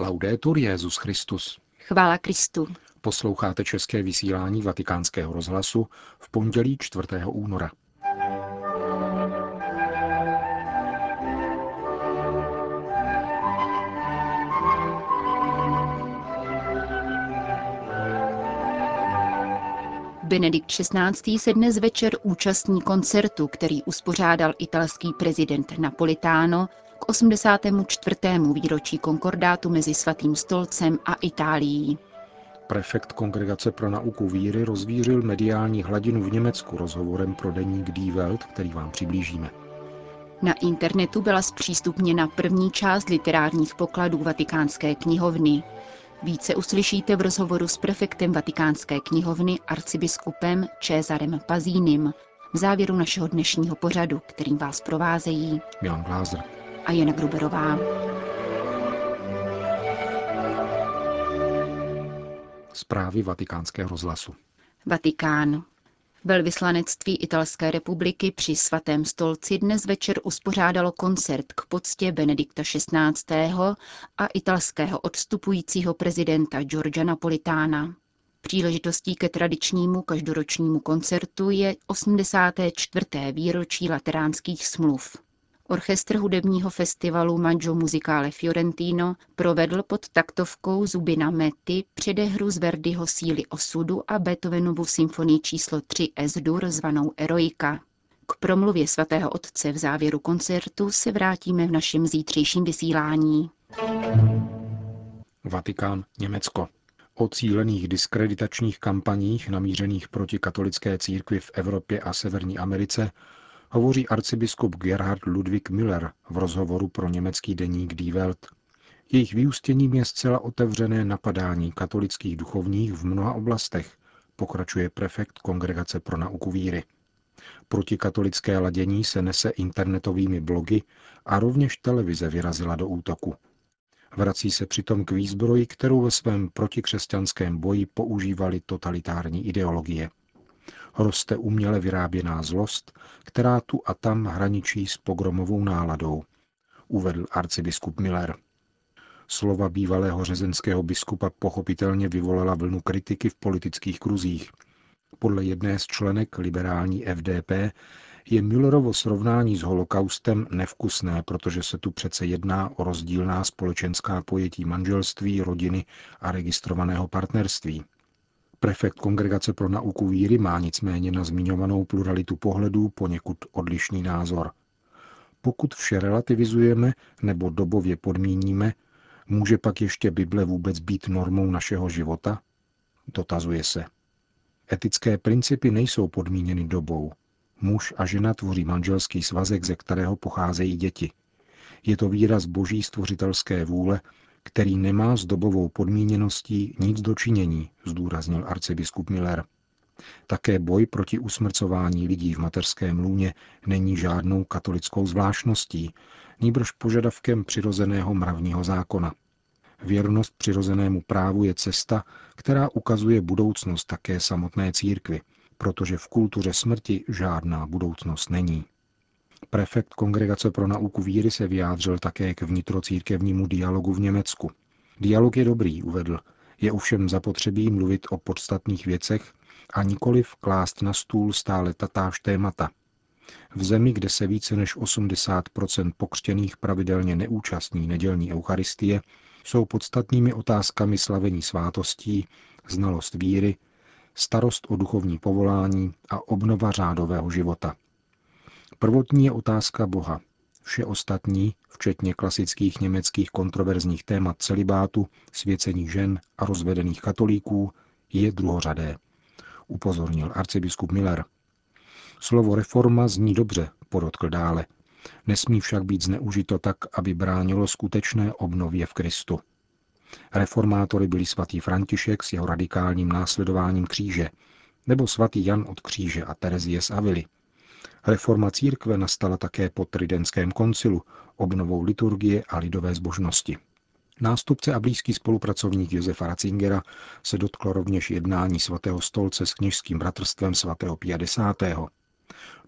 Laudetur Jesus Christus. Chvála Kristu. Posloucháte české vysílání Vatikánského rozhlasu v pondělí 4. února. Benedikt 16. se dnes večer účastní koncertu, který uspořádal italský prezident Napolitano k 84. výročí konkordátu mezi Svatým stolcem a Itálií. Prefekt Kongregace pro nauku víry rozvířil mediální hladinu v Německu rozhovorem pro deník Die Welt, který vám přiblížíme. Na internetu byla zpřístupněna první část literárních pokladů Vatikánské knihovny. Více uslyšíte v rozhovoru s prefektem Vatikánské knihovny arcibiskupem Cesarem Pasínim v závěru našeho dnešního pořadu, kterým vás provázejí Milan Glázer a Jana Gruberová. Zprávy Vatikánského rozhlasu. Vatikán. Velvyslanectví Italské republiky při Svatém stolci dnes večer uspořádalo koncert k poctě Benedikta XVI. A italského odstupujícího prezidenta Georgia Napolitána. Příležitostí ke tradičnímu každoročnímu koncertu je 84. výročí lateránských smluv. Orchestr hudebního festivalu Maggio Musicale Fiorentino provedl pod taktovkou Zubina Mehty předehru z Verdího Síly osudu a Beethovenovu symfonii číslo 3 Es-dur zvanou Eroika. K promluvě svatého otce v závěru koncertu se vrátíme v našem zítřejším vysílání. Vatikán, Německo. O cílených diskreditačních kampaních namířených proti katolické církvi v Evropě a Severní Americe hovoří arcibiskup Gerhard Ludwig Müller v rozhovoru pro německý deník Die Welt. Jejich vyústěním je zcela otevřené napadání katolických duchovních v mnoha oblastech, pokračuje prefekt Kongregace pro nauku víry. Protikatolické ladění se nese internetovými blogy a rovněž televize vyrazila do útoku. Vrací se přitom k výzbroji, kterou ve svém protikřesťanském boji používali totalitární ideologie. Roste uměle vyráběná zlost, která tu a tam hraničí s pogromovou náladou, uvedl arcibiskup Müller. Slova bývalého řezenského biskupa pochopitelně vyvolala vlnu kritiky v politických kruzích. Podle jedné z členek liberální FDP je Müllerovo srovnání s holokaustem nevkusné, protože se tu přece jedná o rozdílná společenská pojetí manželství, rodiny a registrovaného partnerství. Prefekt Kongregace pro nauku víry má nicméně na zmiňovanou pluralitu pohledů poněkud odlišný názor. Pokud vše relativizujeme nebo dobově podmíníme, může pak ještě Bible vůbec být normou našeho života? Dotazuje se. Etické principy nejsou podmíněny dobou. Muž a žena tvoří manželský svazek, ze kterého pocházejí děti. Je to výraz boží stvořitelské vůle, který nemá s dobovou podmíněností nic do činění, zdůraznil arcibiskup Müller. Také boj proti usmrcování lidí v mateřském lůně není žádnou katolickou zvláštností, nýbrž požadavkem přirozeného mravního zákona. Věrnost přirozenému právu je cesta, která ukazuje budoucnost také samotné církvi, protože v kultuře smrti žádná budoucnost není. Prefekt Kongregace pro nauku víry se vyjádřil také k vnitrocírkevnímu dialogu v Německu. Dialog je dobrý, uvedl. Je ovšem zapotřebí mluvit o podstatných věcech a nikoliv klást na stůl stále tatáž témata. V zemi, kde se více než 80% pokřtěných pravidelně neúčastní nedělní eucharistie, jsou podstatnými otázkami slavení svátostí, znalost víry, starost o duchovní povolání a obnova řádového života. Prvotní je otázka Boha. Vše ostatní, včetně klasických německých kontroverzních témat celibátu, svěcení žen a rozvedených katolíků, je druhořadé, upozornil arcibiskup Müller. Slovo reforma zní dobře, podotkl dále. Nesmí však být zneužito tak, aby bránilo skutečné obnově v Kristu. Reformátory byli svatý František s jeho radikálním následováním kříže, nebo svatý Jan od Kříže a Terezie z Avily. Reforma církve nastala také po Tridentském koncilu, obnovou liturgie a lidové zbožnosti. Nástupce a blízký spolupracovník Josefa Ratzingera se dotkl rovněž jednání svatého stolce s kněžským bratrstvem svatého Pia X.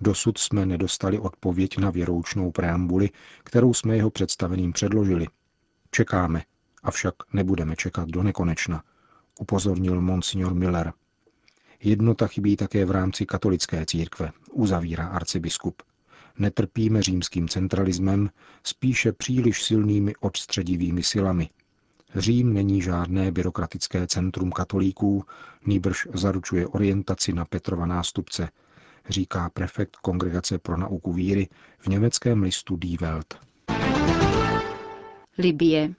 Dosud jsme nedostali odpověď na věroučnou preambuli, kterou jsme jeho představeným předložili. Čekáme, Avšak nebudeme čekat do nekonečna, upozornil monsignor Müller. Jednota chybí také v rámci katolické církve, uzavírá arcibiskup. Netrpíme římským centralismem, spíše příliš silnými odstředivými silami. Řím není žádné byrokratické centrum katolíků, nýbrž zaručuje orientaci na Petrova nástupce, říká prefekt Kongregace pro nauku víry v německém listu Die Welt. Libye.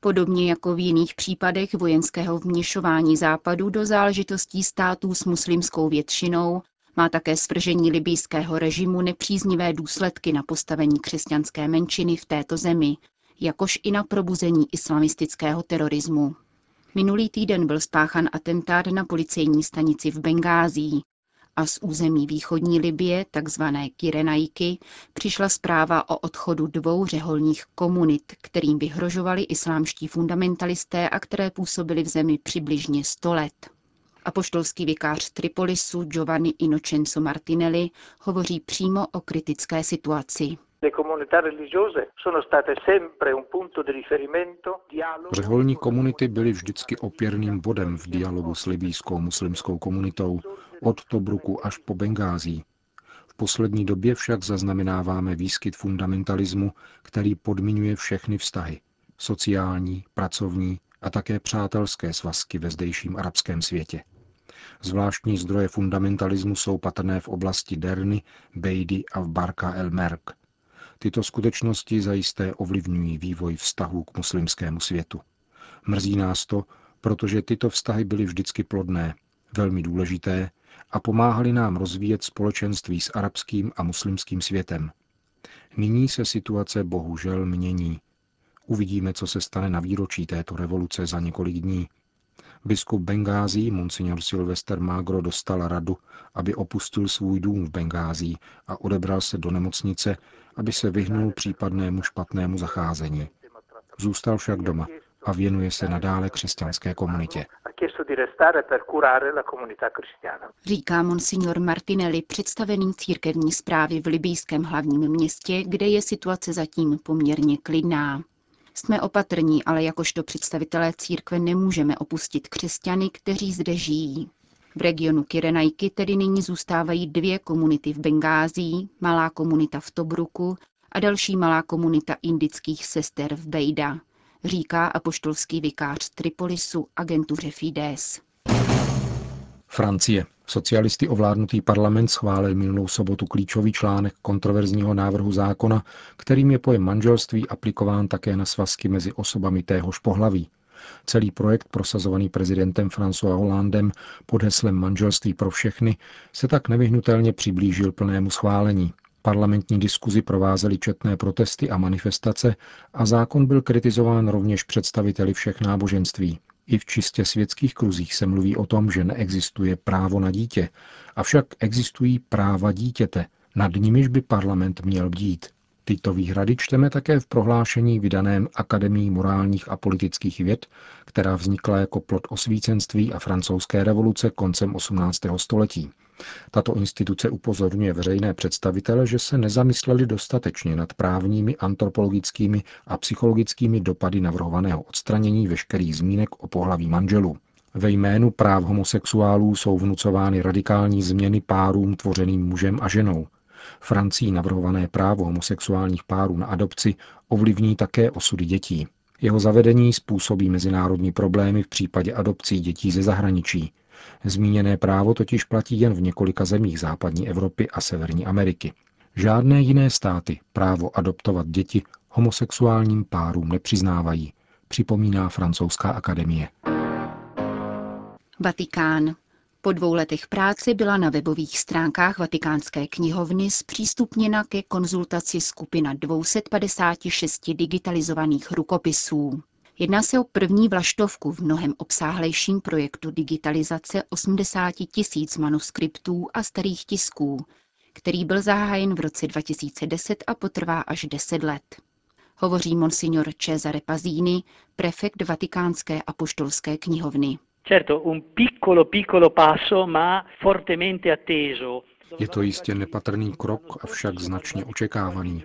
Podobně jako v jiných případech vojenského vměšování Západu do záležitostí států s muslimskou většinou má také svržení libijského režimu nepříznivé důsledky na postavení křesťanské menšiny v této zemi, jakož i na probuzení islamistického terorismu. Minulý týden byl spáchan atentát na policejní stanici v Bengází a z území východní Libye, takzvané Kyrenaiky, přišla zpráva o odchodu 2 řeholních komunit, kterým vyhrožovali islámští fundamentalisté a které působili v zemi přibližně 100 let. Apoštolský vikář Tripolisu Giovanni Innocenzo Martinelli hovoří přímo o kritické situaci. Řeholní komunity byly vždycky opěrným bodem v dialogu s libýskou muslimskou komunitou, od Tobruku až po Bengází. V poslední době však zaznamenáváme výskyt fundamentalismu, který podmiňuje všechny vztahy, sociální, pracovní a také přátelské svazky ve zdejším arabském světě. Zvláštní zdroje fundamentalismu jsou patrné v oblasti Derny, Bejdy a v Barka el Merk. Tyto skutečnosti zajisté ovlivňují vývoj vztahů k muslimskému světu. Mrzí nás to, protože tyto vztahy byly vždycky plodné, velmi důležité a pomáhaly nám rozvíjet společenství s arabským a muslimským světem. Nyní se situace bohužel mění. Uvidíme, co se stane na výročí této revoluce za několik dní. Biskup Bengází, monsignor Silvester Magro, dostal radu, aby opustil svůj dům v Bengází a odebral se do nemocnice, aby se vyhnul případnému špatnému zacházení. Zůstal však doma a věnuje se nadále křesťanské komunitě. Říká monsignor Martinelli, představený církevní správy v libýském hlavním městě, kde je situace zatím poměrně klidná. Jsme opatrní, ale jakožto představitelé církve nemůžeme opustit křesťany, kteří zde žijí. V regionu Kyrenaiky tedy nyní zůstávají 2 komunity v Bengází, malá komunita v Tobruku a další malá komunita indických sester v Bejda, říká apoštolský vikář Tripolisu agentuře Fides. Francie. Socialisty ovládnutý parlament schválil minulou sobotu klíčový článek kontroverzního návrhu zákona, kterým je pojem manželství aplikován také na svazky mezi osobami téhož pohlaví. Celý projekt, prosazovaný prezidentem François Hollandem pod heslem manželství pro všechny, se tak nevyhnutelně přiblížil plnému schválení. Parlamentní diskuzi provázely četné protesty a manifestace a zákon byl kritizován rovněž představiteli všech náboženství. I v čistě světských kruzích se mluví o tom, že neexistuje právo na dítě, avšak existují práva dítěte, nad nimiž by parlament měl bdít. Tyto výhrady čteme také v prohlášení vydaném Akademii morálních a politických věd, která vznikla jako plod osvícenství a francouzské revoluce koncem 18. století. Tato instituce upozorňuje veřejné představitele, že se nezamysleli dostatečně nad právními, antropologickými a psychologickými dopady navrhovaného odstranění veškerých zmínek o pohlaví manželů. Ve jménu práv homosexuálů jsou vnucovány radikální změny párům tvořeným mužem a ženou. Francii navrhované právo homosexuálních párů na adopci ovlivní také osudy dětí. Jeho zavedení způsobí mezinárodní problémy v případě adopcí dětí ze zahraničí. Zmíněné právo totiž platí jen v několika zemích západní Evropy a Severní Ameriky. Žádné jiné státy právo adoptovat děti homosexuálním párům nepřiznávají, připomíná francouzská akademie. Vatikán. Po 2 letech práce byla na webových stránkách Vatikánské knihovny zpřístupněna ke konzultaci skupina 256 digitalizovaných rukopisů. Jedná se o první vlaštovku v mnohem obsáhlejším projektu digitalizace 80 000 manuskriptů a starých tisků, který byl zahájen v roce 2010 a potrvá až 10 let. Hovoří monsignor Cesare Pasini, prefekt Vatikánské apoštolské knihovny. Certo, un piccolo passo, ma fortemente atteso. Je to jistě nepatrný krok, avšak značně očekávaný.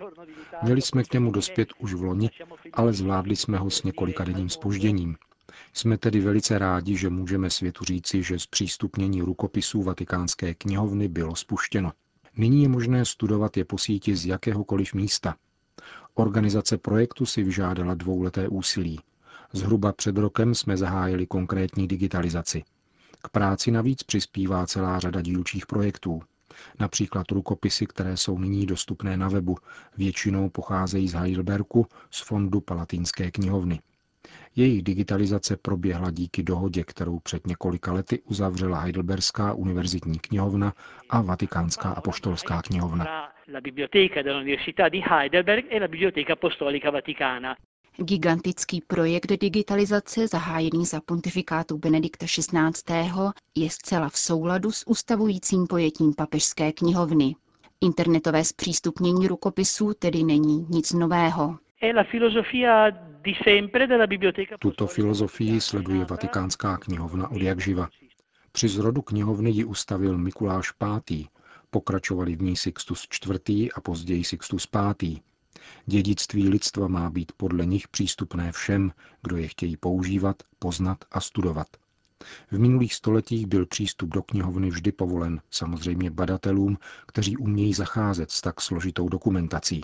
Měli jsme k němu dospět už v loni, ale zvládli jsme ho s několikadenním zpožděním. Jsme tedy velice rádi, že můžeme světu říci, že zpřístupnění rukopisů Vatikánské knihovny bylo spuštěno. Nyní je možné studovat je po síti z jakéhokoliv místa. Organizace projektu si vyžádala dvouleté úsilí. Zhruba před rokem jsme zahájili konkrétní digitalizaci. K práci navíc přispívá celá řada dílčích projektů. Například rukopisy, které jsou nyní dostupné na webu, většinou pocházejí z Heidelbergu z fondu Palatinské knihovny. Jejich digitalizace proběhla díky dohodě, kterou před několika lety uzavřela Heidelberská univerzitní knihovna a Vatikánská apoštolská knihovna. Gigantický projekt digitalizace, zahájený za pontifikátu Benedikta XVI., je zcela v souladu s ustavujícím pojetím papežské knihovny. Internetové zpřístupnění rukopisů tedy není nic nového. Tuto filozofii sleduje Vatikánská knihovna odjakživa. Při zrodu knihovny ji ustavil Mikuláš V., pokračovali v ní Sixtus IV. A později Sixtus V. Dědictví lidstva má být podle nich přístupné všem, kdo je chtějí používat, poznat a studovat. V minulých stoletích byl přístup do knihovny vždy povolen, samozřejmě badatelům, kteří umějí zacházet s tak složitou dokumentací.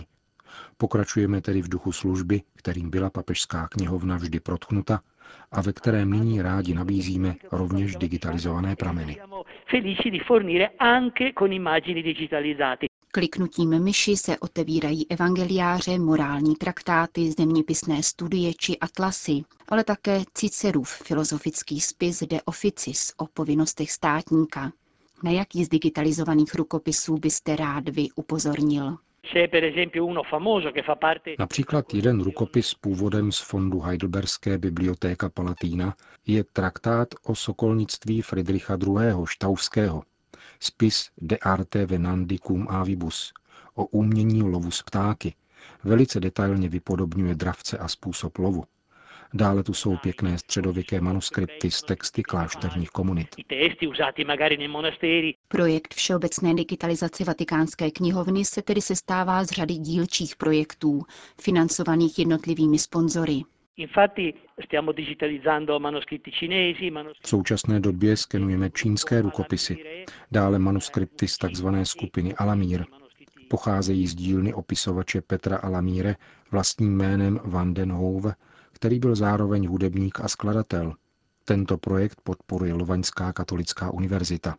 Pokračujeme tedy v duchu služby, kterým byla papežská knihovna vždy protknuta a ve kterém nyní rádi nabízíme rovněž digitalizované prameny. Kliknutím myši se otevírají evangeliáře, morální traktáty, zeměpisné studie či atlasy, ale také Cicerův filozofický spis De officiis o povinnostech státníka. Na jaký z digitalizovaných rukopisů byste rád vy upozornil? Například jeden rukopis původem z fondu Heidelberské Bibliotheca Palatina je traktát o sokolnictví Fridricha II. Štaufského, spis De arte venandi cum avibus, o umění lovu s ptáky. Velice detailně vypodobňuje dravce a způsob lovu. Dále tu jsou pěkné středověké manuskripty s texty klášterních komunit. Projekt všeobecné digitalizace Vatikánské knihovny se tedy sestává z řady dílčích projektů, financovaných jednotlivými sponzory. V současné době skenujeme čínské rukopisy, dále manuskripty z tzv. Skupiny Alamír. Pocházejí z dílny opisovače Petra Alamíre vlastním jménem Van Den Hoove, který byl zároveň hudebník a skladatel. Tento projekt podporuje Lovaňská katolická univerzita.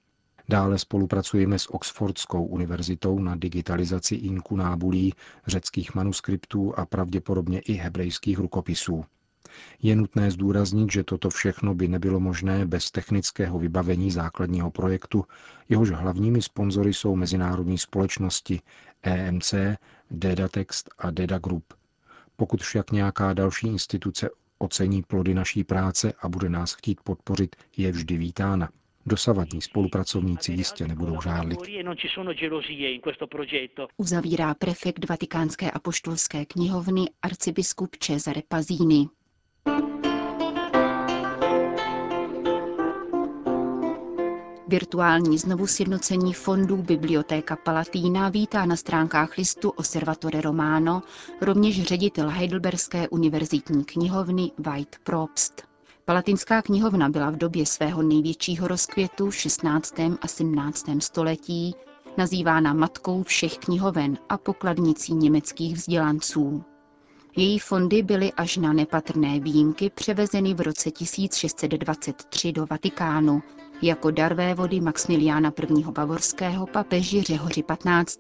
Dále spolupracujeme s Oxfordskou univerzitou na digitalizaci inkunábulí, řeckých manuskriptů a pravděpodobně i hebrejských rukopisů. Je nutné zdůraznit, že toto všechno by nebylo možné bez technického vybavení základního projektu, jehož hlavními sponzory jsou mezinárodní společnosti EMC, Deda a Deda Group. Pokud však nějaká další instituce ocení plody naší práce a bude nás chtít podpořit, je vždy vítána. Dosavadní spolupracovníci jistě nebudou žárlit. Uzavírá prefekt Vatikánské apoštolské knihovny arcibiskup Cesare Pasini. Virtuální znovusjednocení fondů Bibliotheca Palatina vítá na stránkách listu Osservatore Romano rovněž ředitel Heidelberské univerzitní knihovny Veit Probst. Palatinská knihovna byla v době svého největšího rozkvětu v 16. a 17. století nazývána matkou všech knihoven a pokladnicí německých vzdělanců. Její fondy byly až na nepatrné výjimky převezeny v roce 1623 do Vatikánu jako dar vévody Maximiliána I. Bavorského papeži Řehoři 15.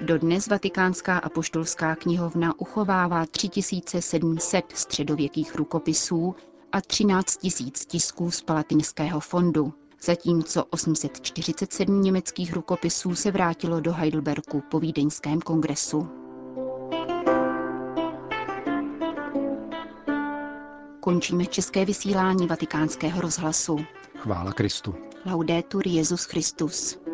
Dodnes Vatikánská apoštolská knihovna uchovává 3700 středověkých rukopisů a 13 000 tisků z Palatinského fondu, zatímco 847 německých rukopisů se vrátilo do Heidelbergu po Vídeňském kongresu. Končíme české vysílání Vatikánského rozhlasu. Chvála Kristu. Laudetur Jesus Christus.